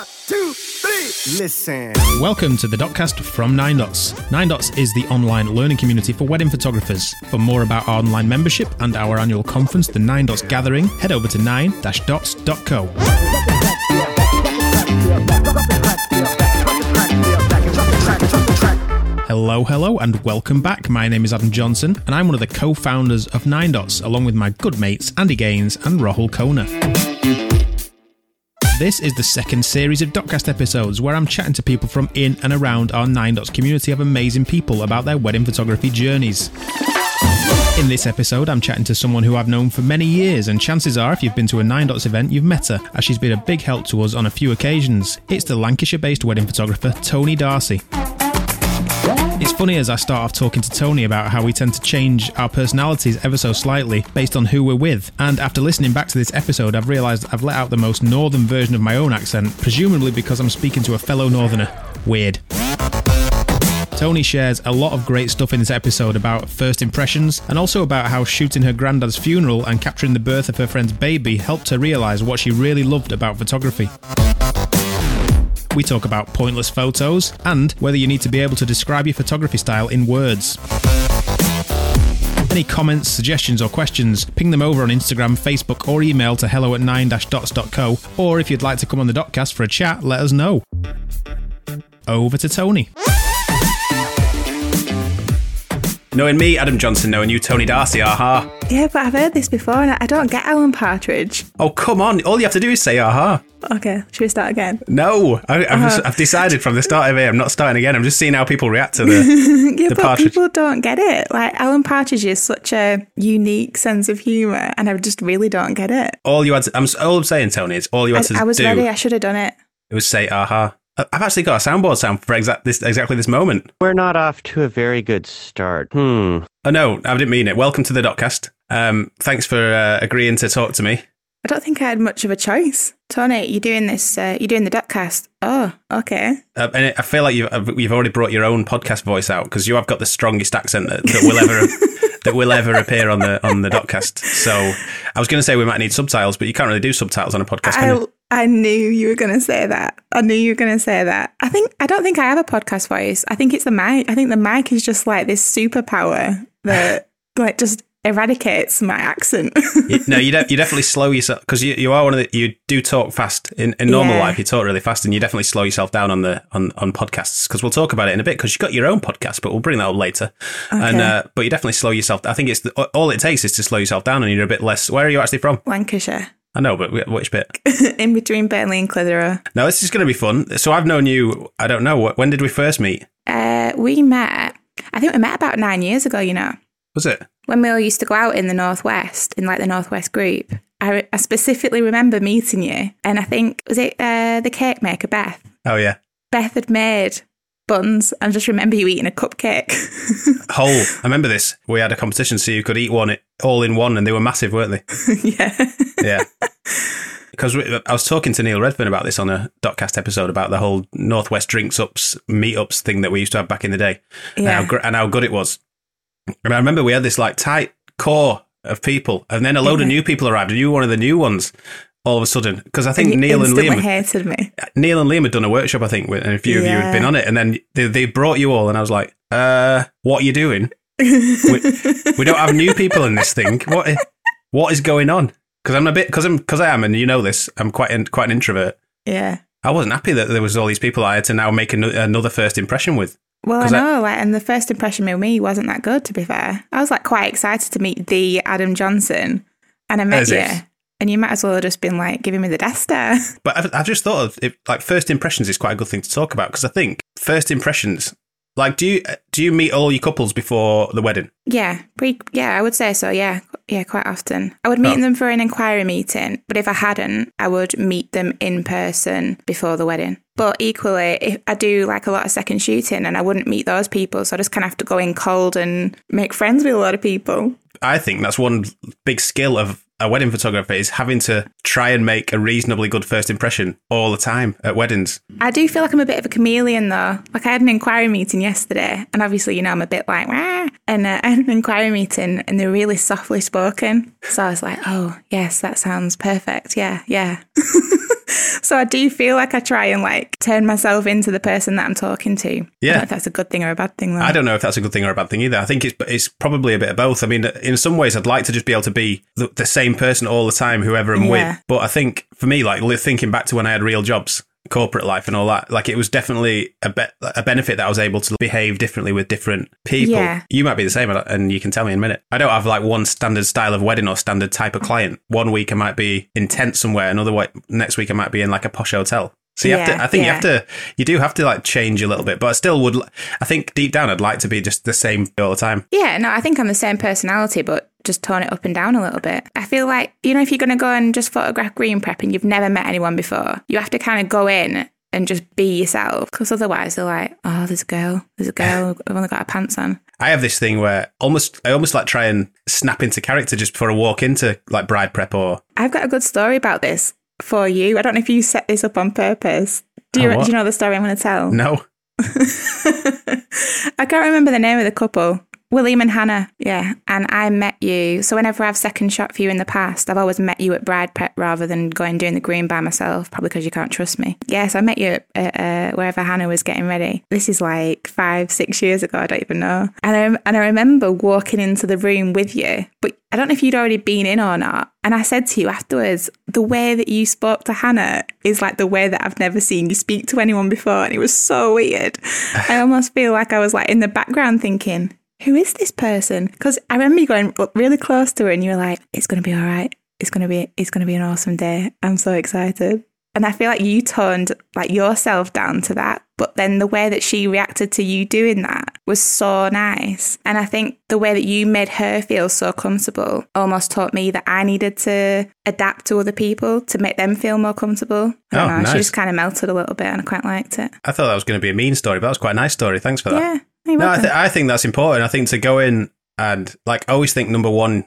1, 2, 3, listen. Welcome to the Dotcast from Nine Dots. Nine Dots is the online learning community for wedding photographers. For more about our online membership and our annual conference, the Nine Dots Gathering, head over to 9-dots.co. Hello, and welcome back. My name is Adam Johnson, and I'm one of the co-founders of Nine Dots, along with my good mates Andy Gaines and Rahul Kona. This is the second series of Dotcast episodes where I'm chatting to people from in and around our Nine Dots community of amazing people about their wedding photography journeys. In this episode, I'm chatting to someone who I've known for many years, and chances are if you've been to a Nine Dots event, you've met her, as she's been a big help to us on a few occasions. It's the Lancashire-based wedding photographer, Tony Darcy. It's funny as I start off talking to Tony about how we tend to change our personalities ever so slightly based on who we're with, and after listening back to this episode I've realised I've let out the most northern version of my own accent, presumably because I'm speaking to a fellow northerner. Weird. Tony shares a lot of great stuff in this episode about first impressions, and also about how shooting her granddad's funeral and capturing the birth of her friend's baby helped her realise what she really loved about photography. We talk about pointless photos and whether you need to be able to describe your photography style in words. Any comments, suggestions or questions, ping them over on Instagram, Facebook or email to hello@9-dots.co, or if you'd like to come on the Dotcast for a chat, let us know. Over to Tony. Knowing me, Adam Johnson, knowing you, Tony Darcy, aha. Yeah, but I've heard this before and I don't get Alan Partridge. Oh, come on. All you have to do is say aha. Okay, should we start again? No, I've decided from the start of it, I'm not starting again. I'm just seeing how people react to the yeah, the but Partridge. People don't get it. Like, Alan Partridge is such a unique sense of humour and I just really don't get it. All you had to, all I'm saying, Tony, is all you had to do. I was ready, I should have done it. It was say aha. I've actually got a soundboard sound for exactly this moment. We're not off to a very good start. Oh, no, I didn't mean it. Welcome to the Dotcast. Thanks for agreeing to talk to me. I don't think I had much of a choice. Tony, you're doing this, you're doing the Dotcast. Oh, okay. And I feel like you've already brought your own podcast voice out, because you have got the strongest accent that will ever... that will ever appear on the Dotcast. So I was going to say we might need subtitles, but you can't really do subtitles on a podcast. I knew you were going to say that. I don't think I have a podcast voice. I think it's the mic. I think the mic is just like this superpower that like just eradicates my accent. No, you definitely slow yourself, because you are one of the, you do talk fast in normal life. You talk really fast, and you definitely slow yourself down on podcasts, because we'll talk about it in a bit, because you've got your own podcast, but we'll bring that up later. Okay. And but you definitely slow yourself. I think it's all it takes is to slow yourself down, and you're a bit less. Where are you actually from? Lancashire. I know, but which bit? In between Burnley and Clitheroe. No, this is going to be fun. So I've known you. I don't know, when did we first meet? We met about 9 years ago. You know. Was it? When we all used to go out in the Northwest, in like the Northwest group, I specifically remember meeting you. And I think, was it the cake maker, Beth? Oh, yeah. Beth had made buns. I just remember you eating a cupcake. Whole. I remember this. We had a competition, so you could eat one all in one, and they were massive, weren't they? Yeah. Yeah. Because I was talking to Neil Redfern about this on a Dotcast episode, about the whole Northwest drinks-ups, meet-ups thing that we used to have back in the day, and how good it was. And I remember we had this like tight core of people, and then a load of new people arrived, and you were one of the new ones all of a sudden. Because I think Neil and Liam had done a workshop, I think, and a few of you had been on it, and then they brought you all, and I was like, what are you doing? we don't have new people in this thing. What is going on? Because I am, and you know this, I'm quite an introvert. Yeah. I wasn't happy that there was all these people I had to now make another first impression with. Well, I know, and the first impression with me wasn't that good, to be fair. I was, quite excited to meet the Adam Johnson, and I met you, and you might as well have just been, giving me the death stare. But I've just thought of it, first impressions is quite a good thing to talk about, because I think first impressions, do you meet all your couples before the wedding? Yeah, I would say so, yeah. Yeah, quite often. I would meet them for an inquiry meeting, but if I hadn't, I would meet them in person before the wedding. But equally, if I do a lot of second shooting, and I wouldn't meet those people, so I just kind of have to go in cold and make friends with a lot of people. I think that's one big skill of a wedding photographer, is having to try and make a reasonably good first impression all the time at weddings. I do feel like I'm a bit of a chameleon, though. I had an inquiry meeting yesterday, and obviously, I'm a bit like, wah! And I had an inquiry meeting, and they're really softly spoken. So I was like, oh, yes, that sounds perfect. Yeah, yeah. So I do feel like I try and like turn myself into the person that I'm talking to. Yeah. I don't know if that's a good thing or a bad thing, though. I don't know if that's a good thing or a bad thing either. I think it's probably a bit of both. I mean, in some ways, I'd like to just be able to be the same person all the time, whoever I'm with. But I think for me, like thinking back to when I had real jobs, corporate life and all that, like it was definitely a benefit that I was able to behave differently with different people. Yeah. You might be the same, and you can tell me in a minute. I don't have like one standard style of wedding or standard type of client. One week I might be in tent somewhere, another week, next week I might be in like a posh hotel. So you have to, I think you do have to like change a little bit, but I still would, I think deep down I'd like to be just the same all the time. Yeah, no, I think I'm the same personality, but just tone it up and down a little bit. I feel like, you know, if you're going to go and just photograph green prep and you've never met anyone before, you have to kind of go in and just be yourself, because otherwise they're like, oh, there's a girl, I've only got her pants on. I have this thing where I almost like try and snap into character just before I walk into like bride prep or... I've got a good story about this. For you, I don't know if you set this up on purpose. Do you know the story I'm going to tell? No. I can't remember the name of the couple. William and Hannah. Yeah. And I met you. So whenever I've second shot for you in the past, I've always met you at bride prep rather than going doing the green by myself, probably because you can't trust me. Yeah. So I met you at wherever Hannah was getting ready. This is like 5-6 years ago. I don't even know. And I remember walking into the room with you, but I don't know if you'd already been in or not. And I said to you afterwards, the way that you spoke to Hannah is like the way that I've never seen you speak to anyone before. And it was so weird. I almost feel like I was like in the background thinking, who is this person? Because I remember you going up really close to her and you were like, it's going to be all right. It's going to be an awesome day. I'm so excited. And I feel like you toned like yourself down to that. But then the way that she reacted to you doing that was so nice. And I think the way that you made her feel so comfortable almost taught me that I needed to adapt to other people to make them feel more comfortable. Nice. She just kind of melted a little bit and I quite liked it. I thought that was going to be a mean story, but that was quite a nice story. Thanks for that. Yeah. No, I think that's important. I think to go in and like, I always think number one,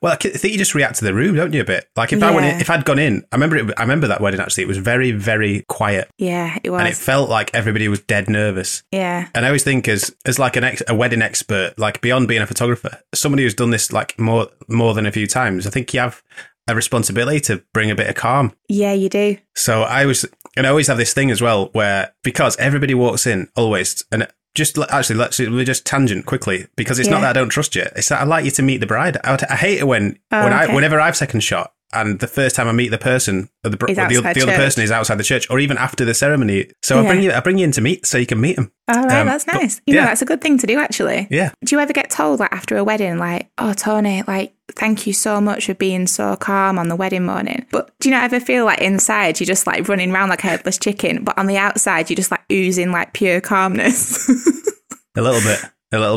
well, I think you just react to the room, don't you, a bit? Like if I went in, if I'd gone in, I remember that wedding actually, it was very, very quiet. Yeah, it was. And it felt like everybody was dead nervous. Yeah. And I always think as like a wedding expert, like beyond being a photographer, somebody who's done this like more than a few times, I think you have a responsibility to bring a bit of calm. Yeah, you do. So I always have this thing as well where, because everybody walks in always and... Let's tangent quickly, because it's not that I don't trust you. It's that I'd like you to meet the bride. I hate it whenever I've second shot and the first time I meet the person, the other person is outside the church or even after the ceremony. So I bring you in to meet so you can meet them. All right, that's nice. But, that's a good thing to do, actually. Yeah. Do you ever get told like after a wedding, like, oh, Tony, like, thank you so much for being so calm on the wedding morning. But do you not ever feel like inside you're just like running around like a headless chicken, but on the outside you're just like oozing like pure calmness? A little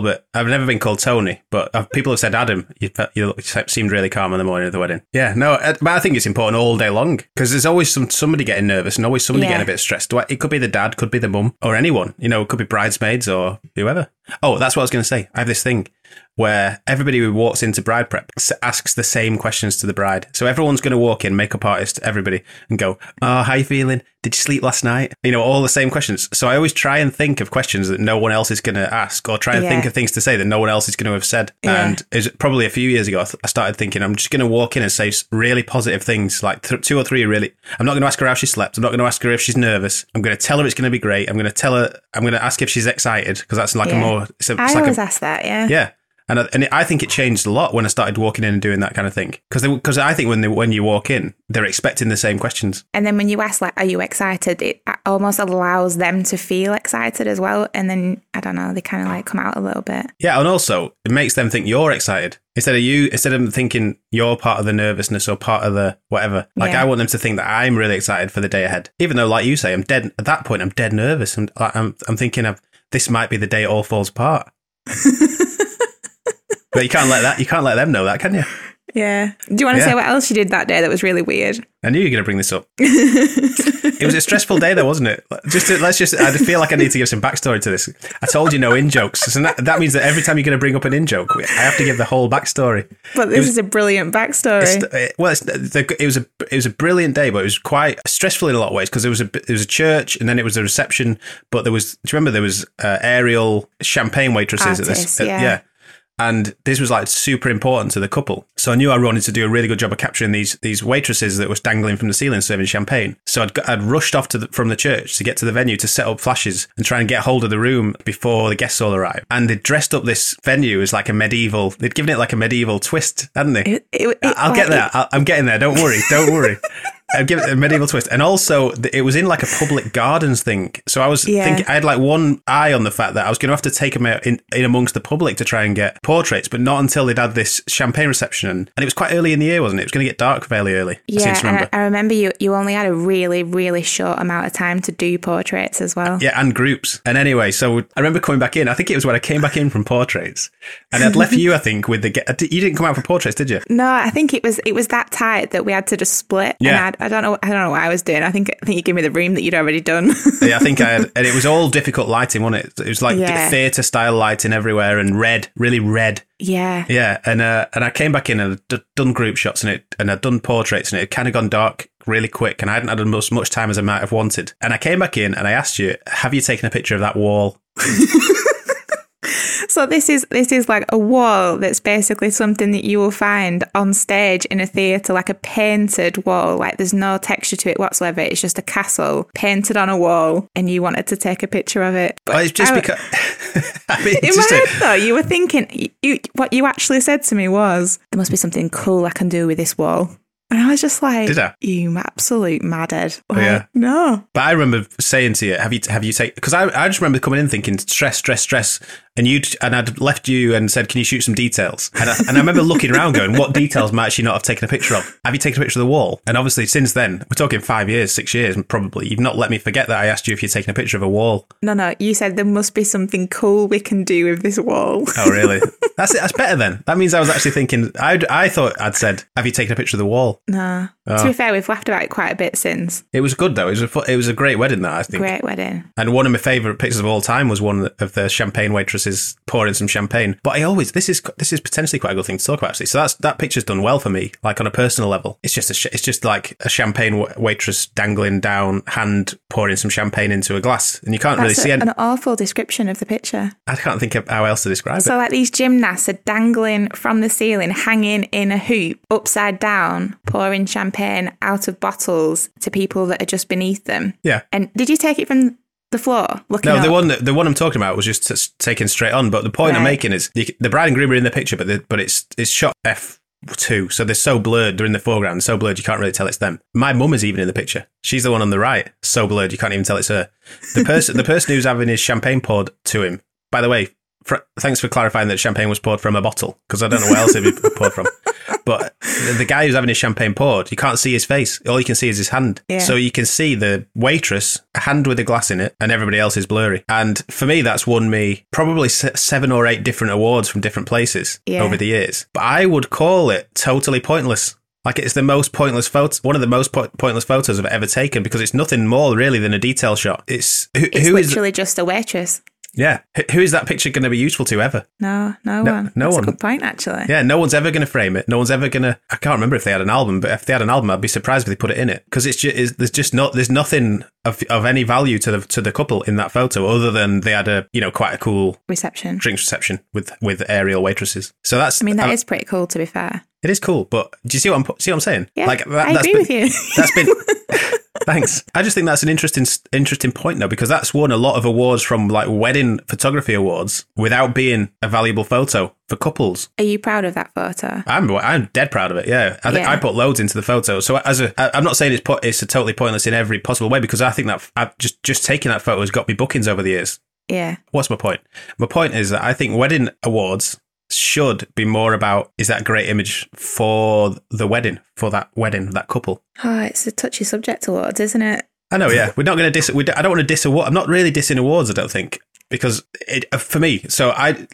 bit. I've never been called Tony, but people have said, Adam, you seemed really calm on the morning of the wedding. Yeah, no, but I think it's important all day long, because there's always somebody getting nervous and always somebody getting a bit stressed. It could be the dad, could be the mum, or anyone. You know, it could be bridesmaids or whoever. Oh, that's what I was going to say. I have this thing where everybody who walks into bride prep asks the same questions to the bride. So everyone's going to walk in, makeup artist, everybody, and go, oh, how you feeling? Did you sleep last night? You know, all the same questions. So I always try and think of questions that no one else is going to ask, or try and think of things to say that no one else is going to have said. Yeah. And it was probably a few years ago, I started thinking, I'm just going to walk in and say really positive things, like 2 or 3 really. I'm not going to ask her how she slept. I'm not going to ask her if she's nervous. I'm going to tell her it's going to be great. I'm going to ask if she's excited, because that's like a more... I always ask that, yeah. Yeah. And I think it changed a lot when I started walking in and doing that kind of thing. Because I think when you walk in, they're expecting the same questions. And then when you ask, like, are you excited? It almost allows them to feel excited as well. And then, I don't know, they kind of like come out a little bit. Yeah, and also it makes them think you're excited. Instead of thinking you're part of the nervousness or part of the whatever, like I want them to think that I'm really excited for the day ahead. Even though, like you say, I'm dead, at that point, I'm dead nervous. And I'm thinking this might be the day it all falls apart. But you can't let them know that, can you? Yeah. Do you want to say what else you did that day that was really weird? I knew you were going to bring this up. It was a stressful day though, wasn't it? I feel like I need to give some backstory to this. I told you no in-jokes. So that means that every time you're going to bring up an in-joke, I have to give the whole backstory. But this is a brilliant backstory. It was a brilliant day, but it was quite stressful in a lot of ways, because there was a church and then it was a reception, but do you remember there was aerial champaign waitresses at this? Yeah. And this was like super important to the couple. So I knew I wanted to do a really good job of capturing these waitresses that was dangling from the ceiling serving champagne. So I'd rushed off from the church to get to the venue to set up flashes and try and get hold of the room before the guests all arrived. And they dressed up this venue as like a medieval, they'd given it like a medieval twist, hadn't they? I'm getting there. Don't worry. Don't worry. I'd give it a medieval twist. And also, it was in like a public gardens thing. So I was thinking, I had like one eye on the fact that I was going to have to take them out in amongst the public to try and get portraits, but not until they'd had this champagne reception. And it was quite early in the year, wasn't it? It was going to get dark fairly early. Yeah, I remember you only had a really, really short amount of time to do portraits as well. Yeah, and groups. And anyway, so I remember coming back in. I think it was when I came back in from portraits. And I'd left you, I think, with the... You didn't come out for portraits, did you? No, I think it was that tight that we had to just split. Yeah. And I don't know what I was doing. I think you gave me the room that you'd already done. Yeah, I think I had, and it was all difficult lighting, wasn't it? It was like theatre style lighting everywhere, and red, really red. Yeah, yeah. And I came back in and I'd done group shots and I'd done portraits, and it had kind of gone dark really quick, and I hadn't had as much time as I might have wanted. And I came back in and I asked you, "Have you taken a picture of that wall?" So this is like a wall that's basically something that you will find on stage in a theatre, like a painted wall. Like there's no texture to it whatsoever. It's just a castle painted on a wall, and you wanted to take a picture of it. But it's just because... I mean, in my head, though, you were thinking... What you actually said to me was, there must be something cool I can do with this wall. And I was just like, did I? You absolute madhead. Like, oh, yeah. No. But I remember saying to you, have you taken... Because I just remember coming in thinking, stress. And I'd left you and said, can you shoot some details? And I remember looking around going, what details might she not have taken a picture of? Have you taken a picture of the wall? And obviously since then, we're talking 5 years, 6 years, probably, you've not let me forget that I asked you if you're taking a picture of a wall. No, you said there must be something cool we can do with this wall. Oh, really? That's it. That's better then. That means I was actually thinking, I thought I'd said, have you taken a picture of the wall? No. Oh. To be fair, we've laughed about it quite a bit since. It was good though. It was a great wedding, that I think. Great wedding. And one of my favourite pictures of all time was one of the champagne waitresses pouring some champagne. But this is potentially quite a good thing to talk about, actually. So that picture's done well for me, like on a personal level. It's just like a champagne waitress dangling down, hand pouring some champagne into a glass, and you can't really see an awful description of the picture. I can't think of how else to describe it. So like these gymnasts are dangling from the ceiling, hanging in a hoop, upside down, pouring champagne out of bottles to people that are just beneath them. Yeah. And did you take it from the floor? Looking no, the up. One that, the one I'm talking about was just taken straight on. But the point I'm making is the bride and groom are in the picture, but it's shot F2, so they're so blurred. They're in the foreground, so blurred you can't really tell it's them. My mum is even in the picture. She's the one on the right, so blurred you can't even tell it's her. The person who's having his champagne poured to him. By the way, thanks for clarifying that champagne was poured from a bottle, because I don't know what else it'd be poured from. But the guy who's having his champagne poured, you can't see his face. All you can see is his hand. Yeah. So you can see the waitress, a hand with a glass in it, and everybody else is blurry. And for me, that's won me probably 7 or 8 different awards from different places over the years. But I would call it totally pointless. Like, it's the most pointless photo, one of the most pointless photos I've ever taken, because it's nothing more really than a detail shot. It's literally just a waitress. Yeah. Who is that picture going to be useful to ever? No one. That's a good point, actually. Yeah, no one's ever going to frame it. No one's ever going to... I can't remember if they had an album, but if they had an album, I'd be surprised if they put it in it. Because there's nothing of any value to the couple in that photo, other than they had quite a cool... Drinks reception with aerial waitresses. So that's... I mean, that is pretty cool, to be fair. It is cool, but do you see what I'm saying? Yeah, like, I agree with you. That's been... Thanks. I just think that's an interesting point, though, because that's won a lot of awards from like wedding photography awards without being a valuable photo for couples. Are you proud of that photo? I'm dead proud of it. Yeah, I put loads into the photo. So I'm not saying it's totally pointless in every possible way, because I think that I've just taking that photo has got me bookings over the years. Yeah. What's my point? My point is that I think wedding awards should be more about, is that great image for the wedding, that couple. Oh, it's a touchy subject awards, isn't it? I know, yeah. We're not going to diss... I don't want to diss award. I'm not really dissing awards, I don't think, because for me,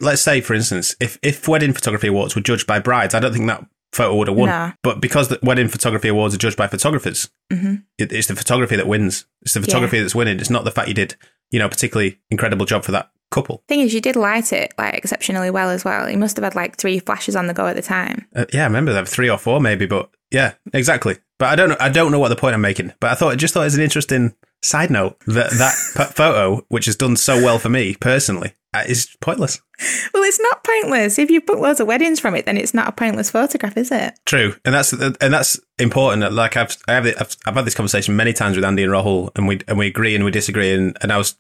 let's say, for instance, if wedding photography awards were judged by brides, I don't think that photo would have won. Nah. But because the wedding photography awards are judged by photographers, mm-hmm. It's the photography that wins. It's the photography that's winning. It's not the fact you did, particularly incredible job for that couple. Thing is, you did light it like exceptionally well as well. You must have had like 3 flashes on the go at the time. Yeah, I remember there were 3 or 4 maybe, but yeah, exactly. But I don't know what the point I'm making. But I just thought it was an interesting side note that photo, which has done so well for me personally, That is pointless. Well, it's not pointless. If you've booked loads of weddings from it, then it's not a pointless photograph, is it? True, and that's important. Like I've had this conversation many times with Andy and Rahul, and we agree and we disagree. And I was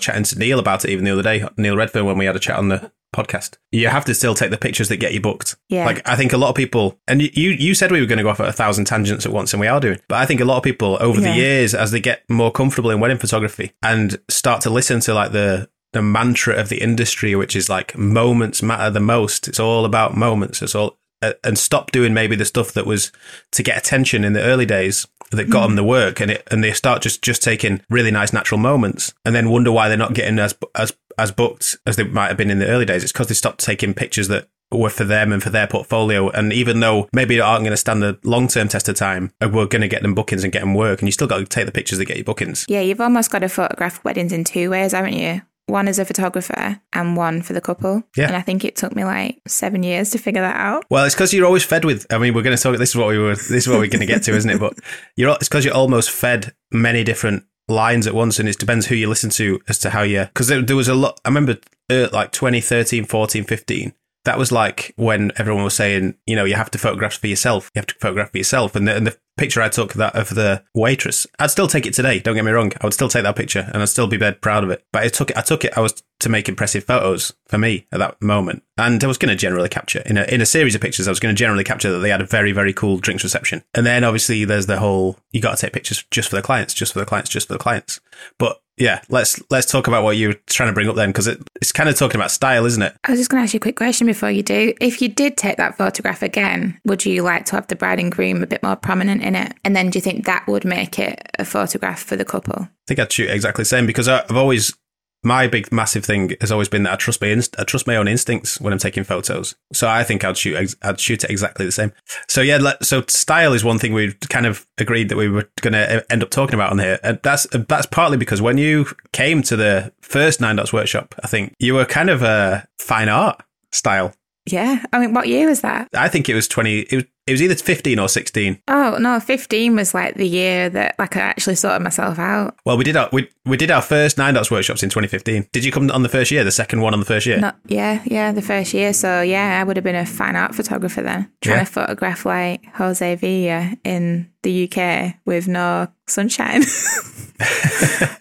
chatting to Neil about it even the other day, Neil Redfern, when we had a chat on the podcast. You have to still take the pictures that get you booked. Yeah. Like I think a lot of people, and you said we were going to go off at 1,000 tangents at once, and we are doing. But I think a lot of people over the years, as they get more comfortable in wedding photography and start to listen to like the mantra of the industry, which is like moments matter the most. It's all about moments. It's all, and stop doing maybe the stuff that was to get attention in the early days that got them the work, and they start just taking really nice natural moments, and then wonder why they're not getting as booked as they might have been in the early days. It's because they stopped taking pictures that were for them and for their portfolio, and even though maybe they aren't going to stand the long-term test of time, we're going to get them bookings and get them work, and you still got to take the pictures that get you bookings. Yeah, you've almost got to photograph weddings in two ways, haven't you? One as a photographer and one for the couple. Yeah. And I think it took me like 7 years to figure that out. Well, it's because you're always fed with, I mean, we're going to talk, this is what we're going to get to, isn't it? But it's because you're almost fed many different lines at once, and it depends who you listen to as to how you, because there was a lot, I remember like 2013, 14, 15, that was like when everyone was saying, you know, you have to photograph for yourself. You have to photograph for yourself. And the picture I took that of the waitress, I'd still take it today, don't get me wrong. I would still take that picture and I'd still be dead proud of it. But I was to make impressive photos for me at that moment. And I was going to generally capture, in a series of pictures, I was going to generally capture that they had a very, very cool drinks reception. And then obviously there's the whole, you got to take pictures just for the clients, just for the clients, just for the clients. But yeah, let's talk about what you were trying to bring up then, because it's kind of talking about style, isn't it? I was just going to ask you a quick question before you do. If you did take that photograph again, would you like to have the bride and groom a bit more prominent in it? And then do you think that would make it a photograph for the couple? I think I'd shoot exactly the same, because I've always... my big massive thing has always been that I trust my own instincts when I'm taking photos. So I think I'd shoot it exactly the same. So yeah, so style is one thing we kind of agreed that we were going to end up talking about on here, and that's partly because when you came to the first Nine Dots workshop, I think you were kind of a fine art style. Yeah, I mean, what year was that? I think it was It was either 15 or 16. Oh, no, 15 was like the year that like I actually sorted myself out. Well, we did our first Nine Dots workshops in 2015. Did you come on the first year, the second one on the first year? Yeah, the first year. So yeah, I would have been a fine art photographer then. Trying to photograph like Jose Villa in the UK with no sunshine.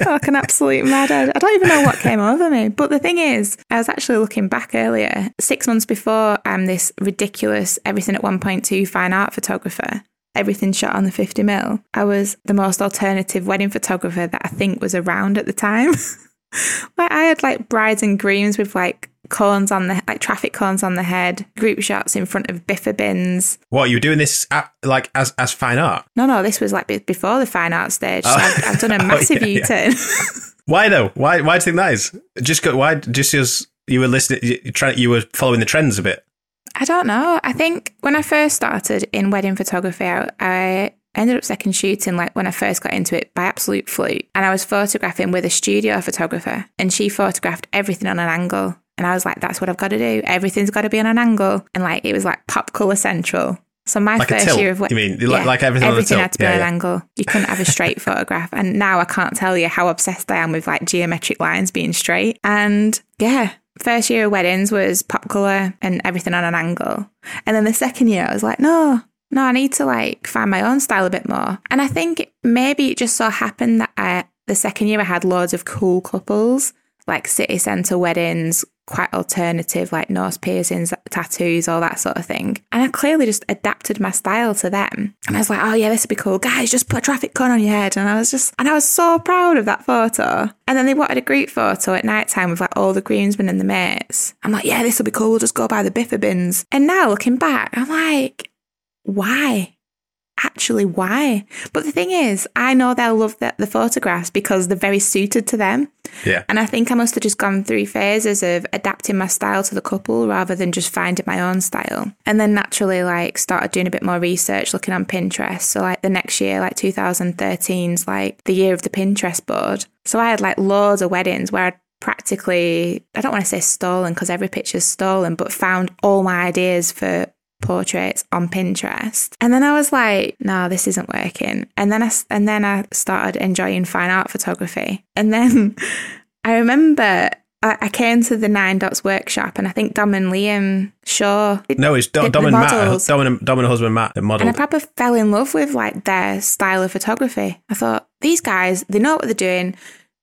Like an absolute mad head. I don't even know what came over me. But the thing is, I was actually looking back earlier. 6 months before, I'm this ridiculous everything at 1.2 fine art photographer, everything shot on the 50mm. I was the most alternative wedding photographer that I think was around at the time. Like I had like brides and grooms with like cones on the, like traffic cones on the head, group shots in front of biffa bins. What, you were doing this at, like as fine art? No, this was like before the fine art stage. Oh. So I've done a massive U-turn. Yeah. Why though? Why do you think that is? Just as you were listening, you were following the trends a bit. I don't know. I think when I first started in wedding photography, I ended up second shooting, like when I first got into it, by absolute fluke. And I was photographing with a studio photographer, and she photographed everything on an angle. And I was like, that's what I've got to do. Everything's got to be on an angle. And like, it was like pop colour central. So my like first year of wedding, you mean like everything had to be on an angle. You couldn't have a straight photograph. And now I can't tell you how obsessed I am with like geometric lines being straight. And yeah. First year of weddings was pop colour and everything on an angle. And then the second year, I was like, no, I need to like find my own style a bit more. And I think maybe it just so happened that the second year I had loads of cool couples, like city centre weddings, quite alternative, like nose piercings, tattoos, all that sort of thing. And I clearly just adapted my style to them. And I was like, oh yeah, this would be cool. Guys, just put a traffic cone on your head. And I was so proud of that photo. And then they wanted a group photo at night time with like all the groomsmen and the mates. I'm like, yeah, this will be cool. We'll just go by the biffa bins. And now looking back, I'm like, why? Actually, why? But the thing is, I know they'll love the photographs because they're very suited to them. Yeah. And I think I must have just gone through phases of adapting my style to the couple rather than just finding my own style. And then naturally, like, started doing a bit more research, looking on Pinterest. So, like, the next year, like, 2013's, like, the year of the Pinterest board. So I had, like, loads of weddings where I'd practically, I don't want to say stolen because every picture's stolen, but found all my ideas for portraits on Pinterest. And then I was like, no, this isn't working. And then I started enjoying fine art photography. And then I remember I came to the Nine Dots workshop, and I think Dom and Liam Dom and husband Matt that modelled. And I probably fell in love with like their style of photography. I thought, these guys, they know what they're doing,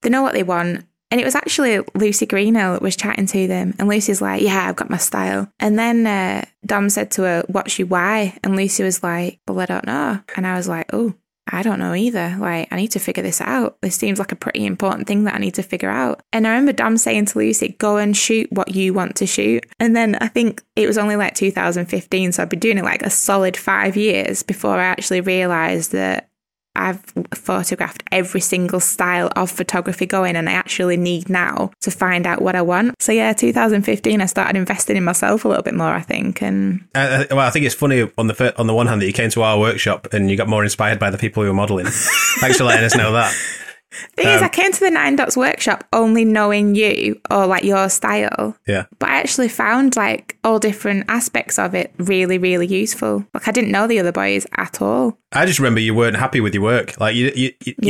they know what they want. And it was actually Lucy Greenhill that was chatting to them. And Lucy's like, yeah, I've got my style. And then Dom said to her, what's your why? And Lucy was like, well, I don't know. And I was like, oh, I don't know either. Like, I need to figure this out. This seems like a pretty important thing that I need to figure out. And I remember Dom saying to Lucy, go and shoot what you want to shoot. And then I think it was only like 2015. So I've been doing it like a solid 5 years before I actually realised that I've photographed every single style of photography going, and I actually need now to find out what I want. So yeah, 2015, I started investing in myself a little bit more, I think. And well, I think it's funny on the one hand that you came to our workshop and you got more inspired by the people who were modelling. Thanks for letting us know that. The thing is, I came to the Nine Dots workshop only knowing you or like your style. Yeah. But I actually found like all different aspects of it really, really useful. Like I didn't know the other boys at all. I just remember you weren't happy with your work. Like you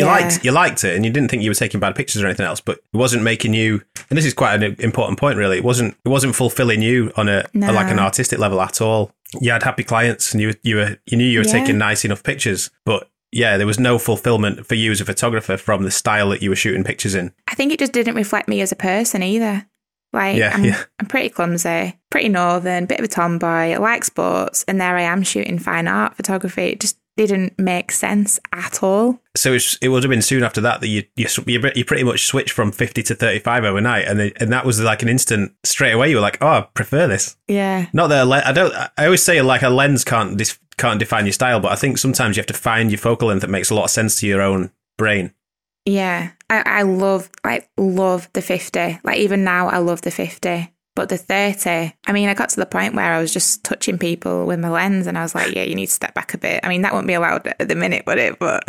liked it, and you didn't think you were taking bad pictures or anything else, but it wasn't making you. And this is quite an important point, really. It wasn't fulfilling you on an artistic level at all. You had happy clients, and you knew you were taking nice enough pictures, but. Yeah, there was no fulfillment for you as a photographer from the style that you were shooting pictures in. I think it just didn't reflect me as a person either. Like, I'm pretty clumsy, pretty northern, bit of a tomboy, like sports, and there I am shooting fine art photography. It just didn't make sense at all. So it would have been soon after that that you pretty much switched from 50 to 35 overnight, and that was like an instant straight away. You were like, oh, I prefer this. Yeah. Not that I always say like a lens can't define your style, but I think sometimes you have to find your focal length that makes a lot of sense to your own brain. Yeah, I love the 50. Like even now, I love the 50. But the 30, I mean, I got to the point where I was just touching people with my lens, and I was like, yeah, you need to step back a bit. I mean, that wouldn't be allowed at the minute, would it? But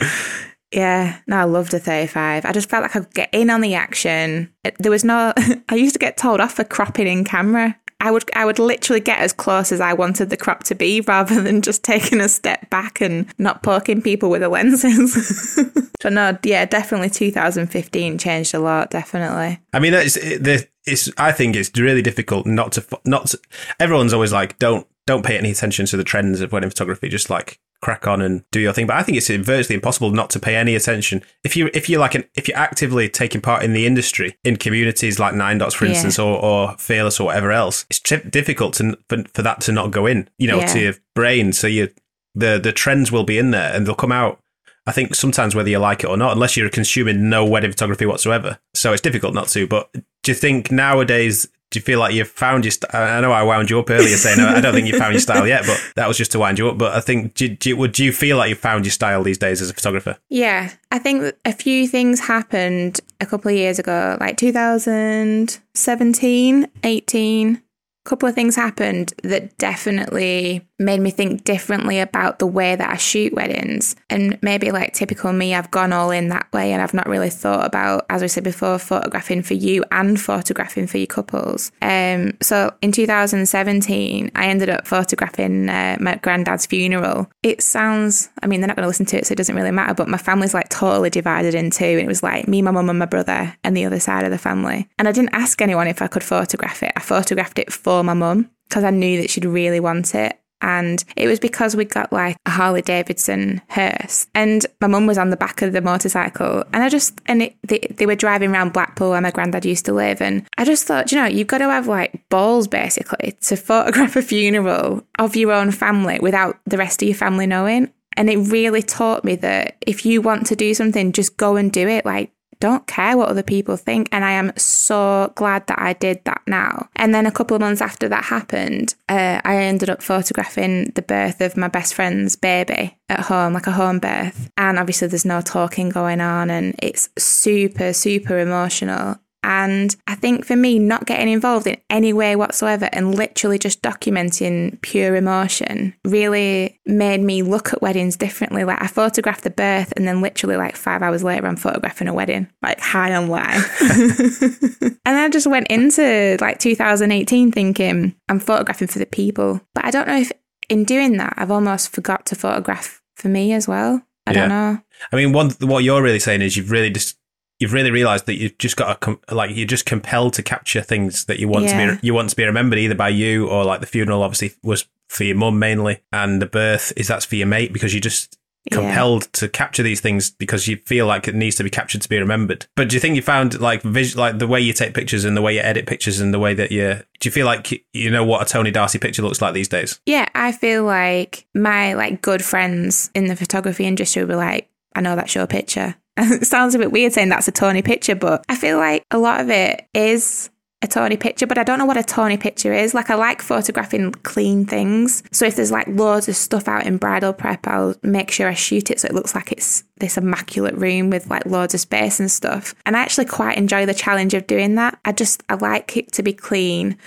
yeah, no, I loved the 35. I just felt like I could get in on the action. There was no, I used to get told off for cropping in camera. I would literally get as close as I wanted the crop to be rather than just taking a step back and not poking people with the lenses. So no, yeah, definitely 2015 changed a lot, definitely. I mean, I think it's really difficult not to everyone's always like, don't pay any attention to the trends of wedding photography, just like crack on and do your thing. But I think it's virtually impossible not to pay any attention. If you're actively taking part in the industry, in communities like Nine Dots, for instance, or Fearless or whatever else, it's difficult for that to not go in, to your brain. So the trends will be in there and they'll come out. I think sometimes whether you like it or not, unless you're consuming no wedding photography whatsoever. So it's difficult not to, but do you think nowadays, do you feel like you've found your style? I know I wound you up earlier saying I don't think you found your style yet, but that was just to wind you up. But I think, do you feel like you've found your style these days as a photographer? Yeah, I think a few things happened a couple of years ago, like 2017, 18. A couple of things happened that definitely made me think differently about the way that I shoot weddings. And maybe like typical me, I've gone all in that way, and I've not really thought about, as we said before, photographing for you and photographing for your couples. So in 2017, I ended up photographing my granddad's funeral. It sounds, I mean, they're not going to listen to it, so it doesn't really matter, but my family's like totally divided in two. And it was like me, my mum and my brother and the other side of the family. And I didn't ask anyone if I could photograph it. I photographed it for my mum because I knew that she'd really want it. And it was because we got like a Harley Davidson hearse, and my mum was on the back of the motorcycle, and they were driving around Blackpool where my granddad used to live, and I just thought, you've got to have like balls basically to photograph a funeral of your own family without the rest of your family knowing. And it really taught me that if you want to do something, just go and do it. Like, don't care what other people think. And I am so glad that I did that now. And then a couple of months after that happened, I ended up photographing the birth of my best friend's baby at home, like a home birth. And obviously there's no talking going on, and it's super, super emotional. And I think for me, not getting involved in any way whatsoever and literally just documenting pure emotion really made me look at weddings differently. Like I photographed the birth, and then literally like 5 hours later, I'm photographing a wedding, like high on life. And I just went into like 2018 thinking I'm photographing for the people. But I don't know if in doing that, I've almost forgot to photograph for me as well. I don't know. I mean, what you're really saying is you've really just you've really realised that you've just got to, like, you're just compelled to capture things that you want to be, you want to be remembered, either by you or, like, the funeral obviously was for your mum mainly, and the birth is that's for your mate, because you're just compelled to capture these things because you feel like it needs to be captured to be remembered. But do you think you found, like, like the way you take pictures and the way you edit pictures and the way that you, do you feel like you know what a Tony Darcy picture looks like these days? Yeah, I feel like my, like, good friends in the photography industry were like, I know that's your picture. It sounds a bit weird saying that's a Tony picture, but I feel like a lot of it is a Tony picture, but I don't know what a Tony picture is. Like, I like photographing clean things. So if there's, like, loads of stuff out in bridal prep, I'll make sure I shoot it so it looks like it's this immaculate room with, like, loads of space and stuff. And I actually quite enjoy the challenge of doing that. I like it to be clean.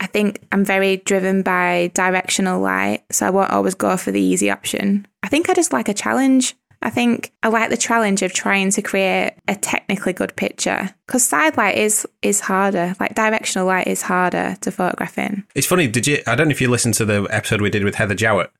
I think I'm very driven by directional light, so I won't always go for the easy option. I think I just like a challenge. I think I like the challenge of trying to create a technically good picture, because side light is harder. Like, directional light is harder to photograph in. It's funny. I don't know if you listened to the episode we did with Heather Jowett.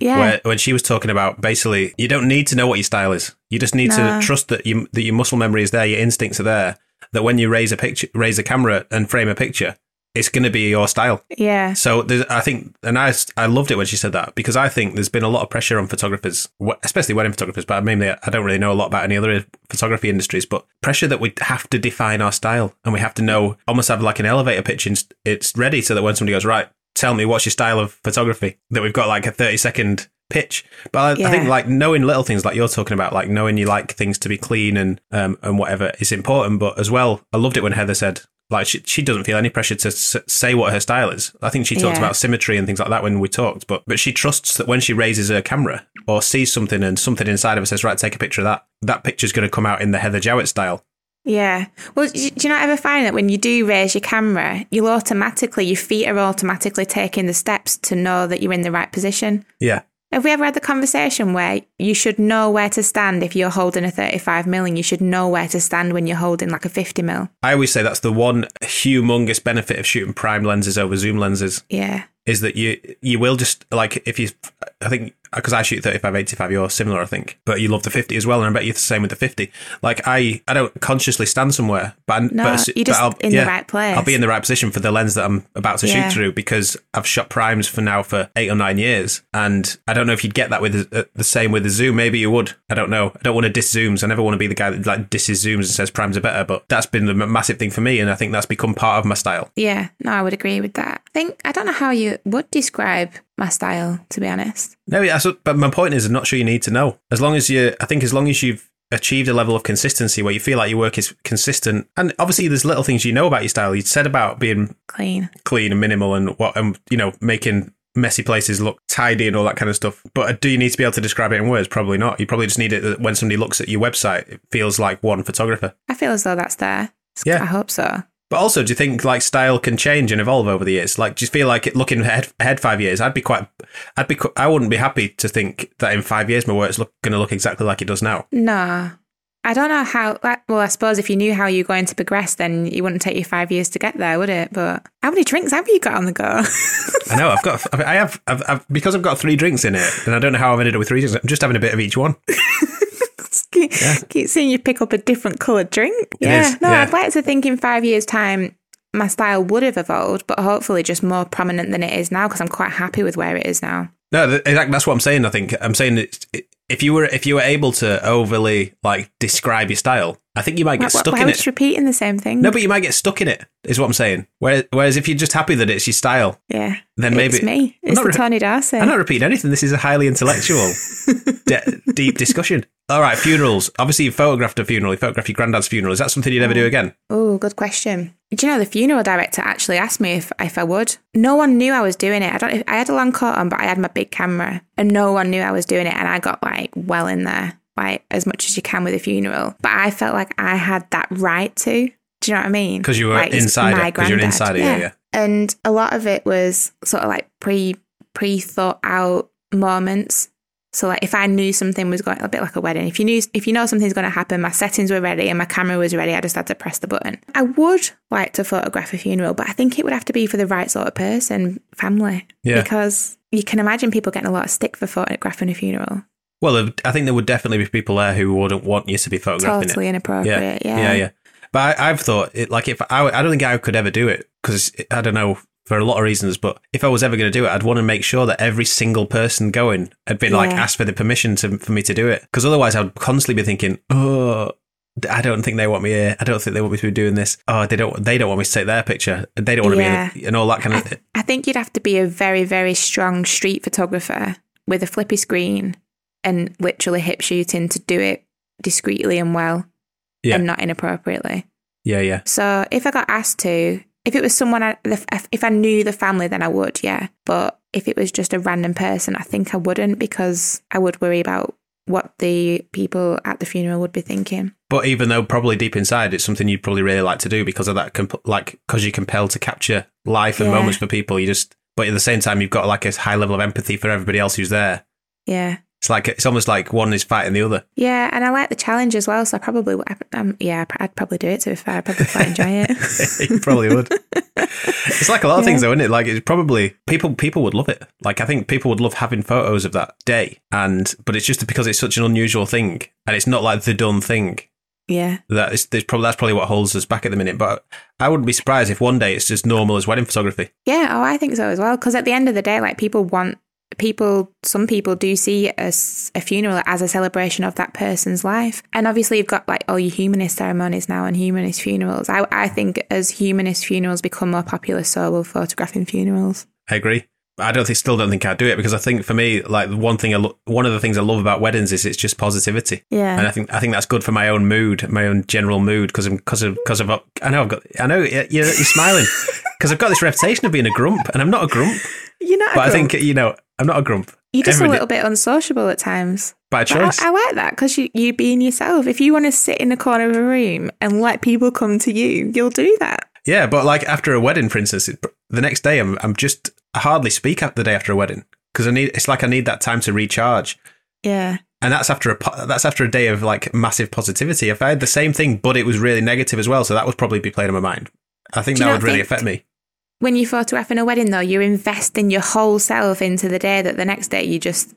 Yeah. Where, when she was talking about, basically, you don't need to know what your style is. You just need to trust that your muscle memory is there, your instincts are there, that when you raise a camera and frame a picture, it's going to be your style. Yeah. So I think, and I loved it when she said that, because I think there's been a lot of pressure on photographers, especially wedding photographers, but mainly I don't really know a lot about any other photography industries, but pressure that we have to define our style, and we have to know, almost have like an elevator pitch, and it's ready so that when somebody goes, right, tell me what's your style of photography, that we've got like a 30-second pitch. But I think, like, knowing little things like you're talking about, like knowing you like things to be clean and whatever is important. But as well, I loved it when Heather said, like, she doesn't feel any pressure to say what her style is. I think she talked about symmetry and things like that when we talked, but she trusts that when she raises her camera or sees something and something inside of her says, right, take a picture of that, that picture's going to come out in the Heather Jowett style. Yeah. Well, do you not ever find that when you do raise your camera, your feet are automatically taking the steps to know that you're in the right position? Yeah. Have we ever had the conversation where you should know where to stand if you're holding a 35 mil, and you should know where to stand when you're holding like a 50 mil? I always say that's the one humongous benefit of shooting prime lenses over zoom lenses. Yeah. Is that you will just, like, I think, because I shoot 35, 85, you're similar, I think, but you love the 50 as well, and I bet you're the same with the 50. Like, I don't consciously stand somewhere, but I'll be in the right place. I'll be in the right position for the lens that I'm about to shoot through, because I've shot primes for 8 or 9 years, and I don't know if you'd get that with the same with the zoom. Maybe you would. I don't know. I don't want to diss zooms. I never want to be the guy that, like, disses zooms and says primes are better, but that's been the massive thing for me, and I think that's become part of my style. Yeah, no, I would agree with that. I don't know how you would describe my style, to be honest. No, but my point is, I'm not sure you need to know. As long as you've achieved a level of consistency where you feel like your work is consistent, and obviously there's little things you know about your style. You said about being clean and minimal, and making messy places look tidy and all that kind of stuff. But do you need to be able to describe it in words? Probably not. You probably just need it that when somebody looks at your website, it feels like one photographer. I feel as though that's there. Yeah, I hope so. But also, do you think, like, style can change and evolve over the years? Like, do you feel like, looking ahead 5 years, I wouldn't be happy to think that in 5 years my work's going to look exactly like it does now. No, I don't know how. Well, I suppose if you knew how you're going to progress, then it wouldn't take you 5 years to get there, would it? But how many drinks have you got on the go? I know I have because I've got 3 drinks in it, and I don't know how I've ended up with 3 drinks. I'm just having a bit of each one. Keep seeing you pick up a different coloured drink. I'd like to think in 5 years time my style would have evolved, but hopefully just more prominent than it is now, because I'm quite happy with where it is now. No, exactly, that's what I'm saying. I think I'm saying that if you were able to overly, like, describe your style, I think you might get stuck in it. Why was repeating the same thing? No, but you might get stuck in it, is what I'm saying. Whereas if you're just happy that it's your style, then maybe... It's me. It's the Tony Darcy. I'm not repeating anything. This is a highly intellectual, deep discussion. All right, funerals. Obviously, you photographed a funeral. You photographed your granddad's funeral. Is that something you'd ever do again? Oh, good question. Do you know, the funeral director actually asked me if I would. No one knew I was doing it. I had a long coat on, but I had my big camera, and no one knew I was doing it, and I got, like, well in there. Like, as much as you can with a funeral, but I felt like I had that right to. Do you know what I mean? Because you were insider. Because you're an insider, yeah. And a lot of it was sort of like pre-thought out moments. So, like, if I knew something was going, a bit like a wedding. If you know something's going to happen, my settings were ready and my camera was ready. I just had to press the button. I would like to photograph a funeral, but I think it would have to be for the right sort of person, family, because you can imagine people getting a lot of stick for photographing a funeral. Well, I think there would definitely be people there who wouldn't want you to be photographing totally it. Totally inappropriate, yeah. But I've thought, I don't think I could ever do it, because I don't know, for a lot of reasons, but if I was ever going to do it, I'd want to make sure that every single person going had been asked for the permission for me to do it. Because otherwise I would constantly be thinking, oh, I don't think they want me here. I don't think they want me to be doing this. Oh, they don't want me to take their picture. They don't want to be in it, and all that kind of thing. I think you'd have to be a very, very strong street photographer with a flippy screen and literally hip shooting to do it discreetly and well and not inappropriately. Yeah. So if I got asked to, if it was someone, if I knew the family, then I would, yeah. But if it was just a random person, I think I wouldn't, because I would worry about what the people at the funeral would be thinking. But even though probably deep inside, it's something you'd probably really like to do because of that, because you're compelled to capture life and moments for people. But at the same time, you've got like a high level of empathy for everybody else who's there. Yeah. It's like, it's almost like one is fighting the other. Yeah, and I like the challenge as well, so I'd probably do it, to be fair. I'd probably quite enjoy it. You probably would. It's like a lot of things though, isn't it? Like, it's probably, people would love it. Like, I think people would love having photos of that day, but it's just because it's such an unusual thing, and it's not like the done thing. Yeah. That's probably what holds us back at the minute, but I wouldn't be surprised if one day it's just normal as wedding photography. Yeah, I think so as well, because at the end of the day, like, some people do see a funeral as a celebration of that person's life. And obviously you've got like all your humanist ceremonies now and humanist funerals. I think as humanist funerals become more popular, so will photographing funerals. I agree. I still don't think I'd do it, because I think for me, like, one of the things I love about weddings is it's just positivity. Yeah. And I think that's good for my own mood, my own general mood, because you're smiling, because I've got this reputation of being a grump, and I'm not a grump. You're not. But a grump. I think I'm not a grump. You're just a little bit unsociable at times. By choice. I like that, because you being yourself. If you want to sit in the corner of a room and let people come to you, you'll do that. Yeah, but like after a wedding, for instance, the next day I hardly speak after the day after a wedding, because I need that time to recharge. Yeah. And that's after a day of like massive positivity. If I had the same thing, but it was really negative as well, so that would probably be playing on my mind. I think that would really affect me. When you're photographing a wedding though, you're investing your whole self into the day, that the next day you just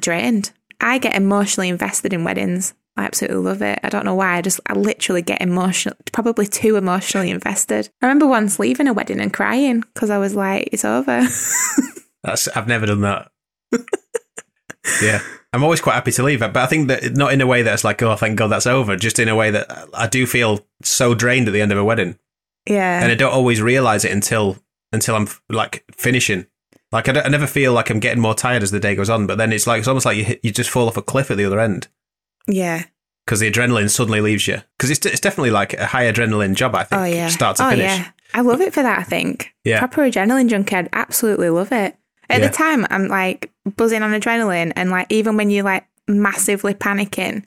drained. I get emotionally invested in weddings. I absolutely love it. I don't know why. I literally get emotional, probably too emotionally invested. I remember once leaving a wedding and crying because I was like, it's over. I've never done that. Yeah. I'm always quite happy to leave it, but I think that not in a way that's like, oh, thank God that's over, just in a way that I do feel so drained at the end of a wedding. Yeah. And I don't always realise it until I'm like finishing. Like I never feel like I'm getting more tired as the day goes on, but then it's like, it's almost like you just fall off a cliff at the other end. Yeah. Because the adrenaline suddenly leaves you. Because it's definitely like a high adrenaline job, I think, start to finish. Yeah. I love it for that, I think. Yeah. Proper adrenaline junkie, I'd absolutely love it. At the time, I'm like buzzing on adrenaline, and like even when you're like massively panicking,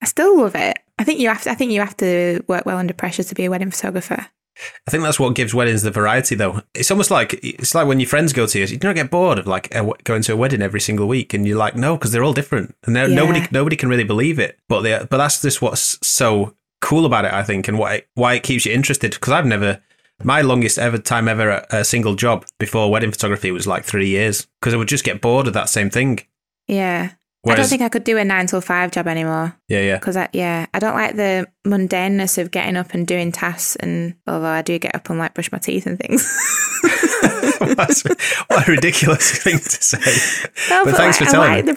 I still love it. I think you have to work well under pressure to be a wedding photographer. I think that's what gives weddings the variety, though. It's almost like, when your friends go to you don't get bored of like going to a wedding every single week, and you're like, no, because they're all different, and nobody can really believe it. But that's just what's so cool about it, I think, and why it keeps you interested. Because my longest time ever at a single job before wedding photography was like 3 years, because I would just get bored of that same thing. Yeah. Whereas, I don't think I could do a 9 to 5 job anymore. Yeah. Because I don't like the mundaneness of getting up and doing tasks, and although I do get up and like brush my teeth and things. What a ridiculous thing to say. No, but thanks for telling me.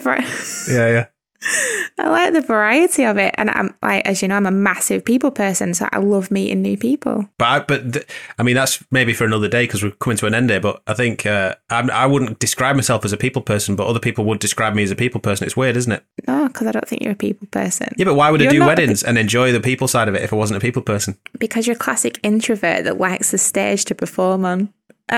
Yeah. I like the variety of it, and I'm like, as you know, I'm a massive people person, so I love meeting new people. But I mean, that's maybe for another day, because we're coming to an end here. But I think I wouldn't describe myself as a people person, but other people would describe me as a people person. It's weird, isn't it? No, because I don't think you're a people person. Yeah, but why would I do weddings and enjoy the people side of it if I wasn't a people person? Because you're a classic introvert that likes the stage to perform on.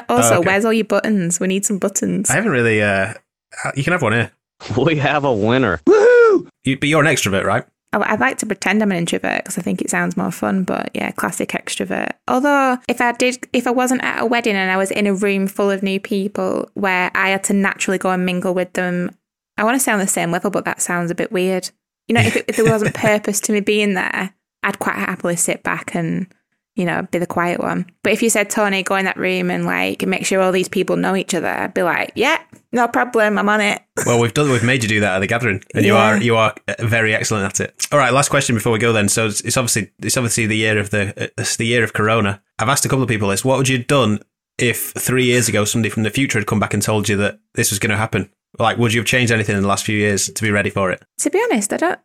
Also, Where's all your buttons? We need some buttons. I haven't really. You can have one here. We have a winner. Woohoo! But you're an extrovert, right? I'd like to pretend I'm an introvert because I think it sounds more fun, but yeah, classic extrovert. Although if I wasn't at a wedding and I was in a room full of new people where I had to naturally go and mingle with them, I want to say on the same level, but that sounds a bit weird. You know, if there wasn't purpose to me being there, I'd quite happily sit back and, you know, be the quiet one. But if you said, Tony, go in that room and like make sure all these people know each other, I'd be like, yeah, No problem, I'm on it. Well, we've made you do that at the gathering, and yeah. you are very excellent at it. All right, last question before we go then. So it's obviously the year of Corona. I've asked a couple of people this. What would you have done if 3 years ago somebody from the future had come back and told you that this was going to happen? Like, would you have changed anything in the last few years to be ready for it? To be honest, I don't.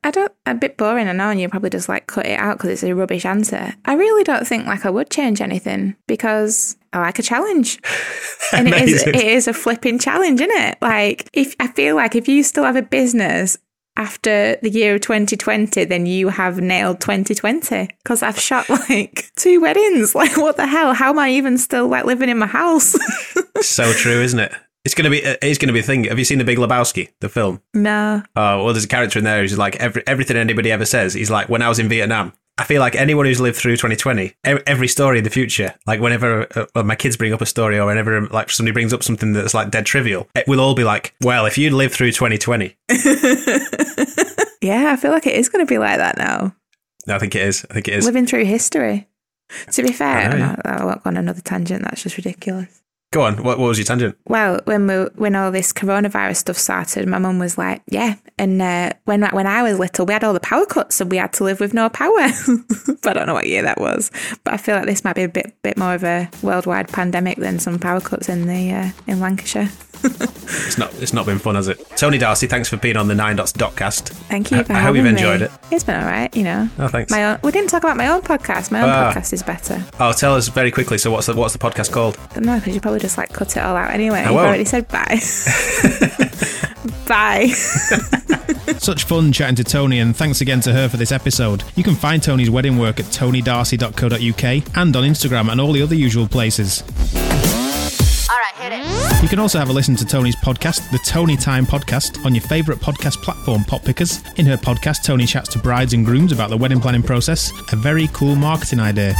I'm a bit boring, I know, and you probably just like cut it out because it's a rubbish answer. I really don't think like I would change anything because I like a challenge, and it is a flipping challenge, isn't it? Like, I feel like if you still have a business after the year of 2020, then you have nailed 2020 because I've shot like 2 weddings. Like, what the hell? How am I even still like living in my house? So true, isn't it? It's going to be a thing. Have you seen The Big Lebowski, the film? No. Oh, well, there's a character in there who's like, everything anybody ever says, he's like, when I was in Vietnam. I feel like anyone who's lived through 2020, every story in the future, like whenever my kids bring up a story or whenever like somebody brings up something that's like dead trivial, it will all be like, well, if you'd lived through 2020. Yeah, I feel like it is going to be like that now. No, I think it is. Living through history. To be fair, I won't go on another tangent. That's just ridiculous. Go on, what was your tangent? Well, when all this coronavirus stuff started, my mum was like, yeah. And when I was little, we had all the power cuts and we had to live with no power. But I don't know what year that was. But I feel like this might be a bit more of a worldwide pandemic than some power cuts in Lancashire. It's not been fun, has it? Tony Darcy, thanks for being on the Nine Dots Dotcast. Thank you. I hope you've enjoyed it. It's been all right, you know. Oh, thanks. We didn't talk about my own podcast. My own podcast is better. Oh, tell us very quickly. So, what's the podcast called? No, because you probably just like cut it all out anyway. You've already said bye. Bye. Such fun chatting to Tony, and thanks again to her for this episode. You can find Tony's wedding work at tonydarcy.co.uk and on Instagram and all the other usual places. All right, hit it. You can also have a listen to Tony's podcast, the Tony Time Podcast, on your favourite podcast platform, Pop Pickers. In her podcast, Tony chats to brides and grooms about the wedding planning process, a very cool marketing idea.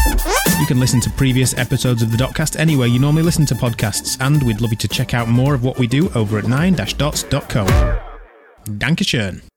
You can listen to previous episodes of the Dotcast anywhere you normally listen to podcasts, and we'd love you to check out more of what we do over at 9-dots.co. Dankeschön.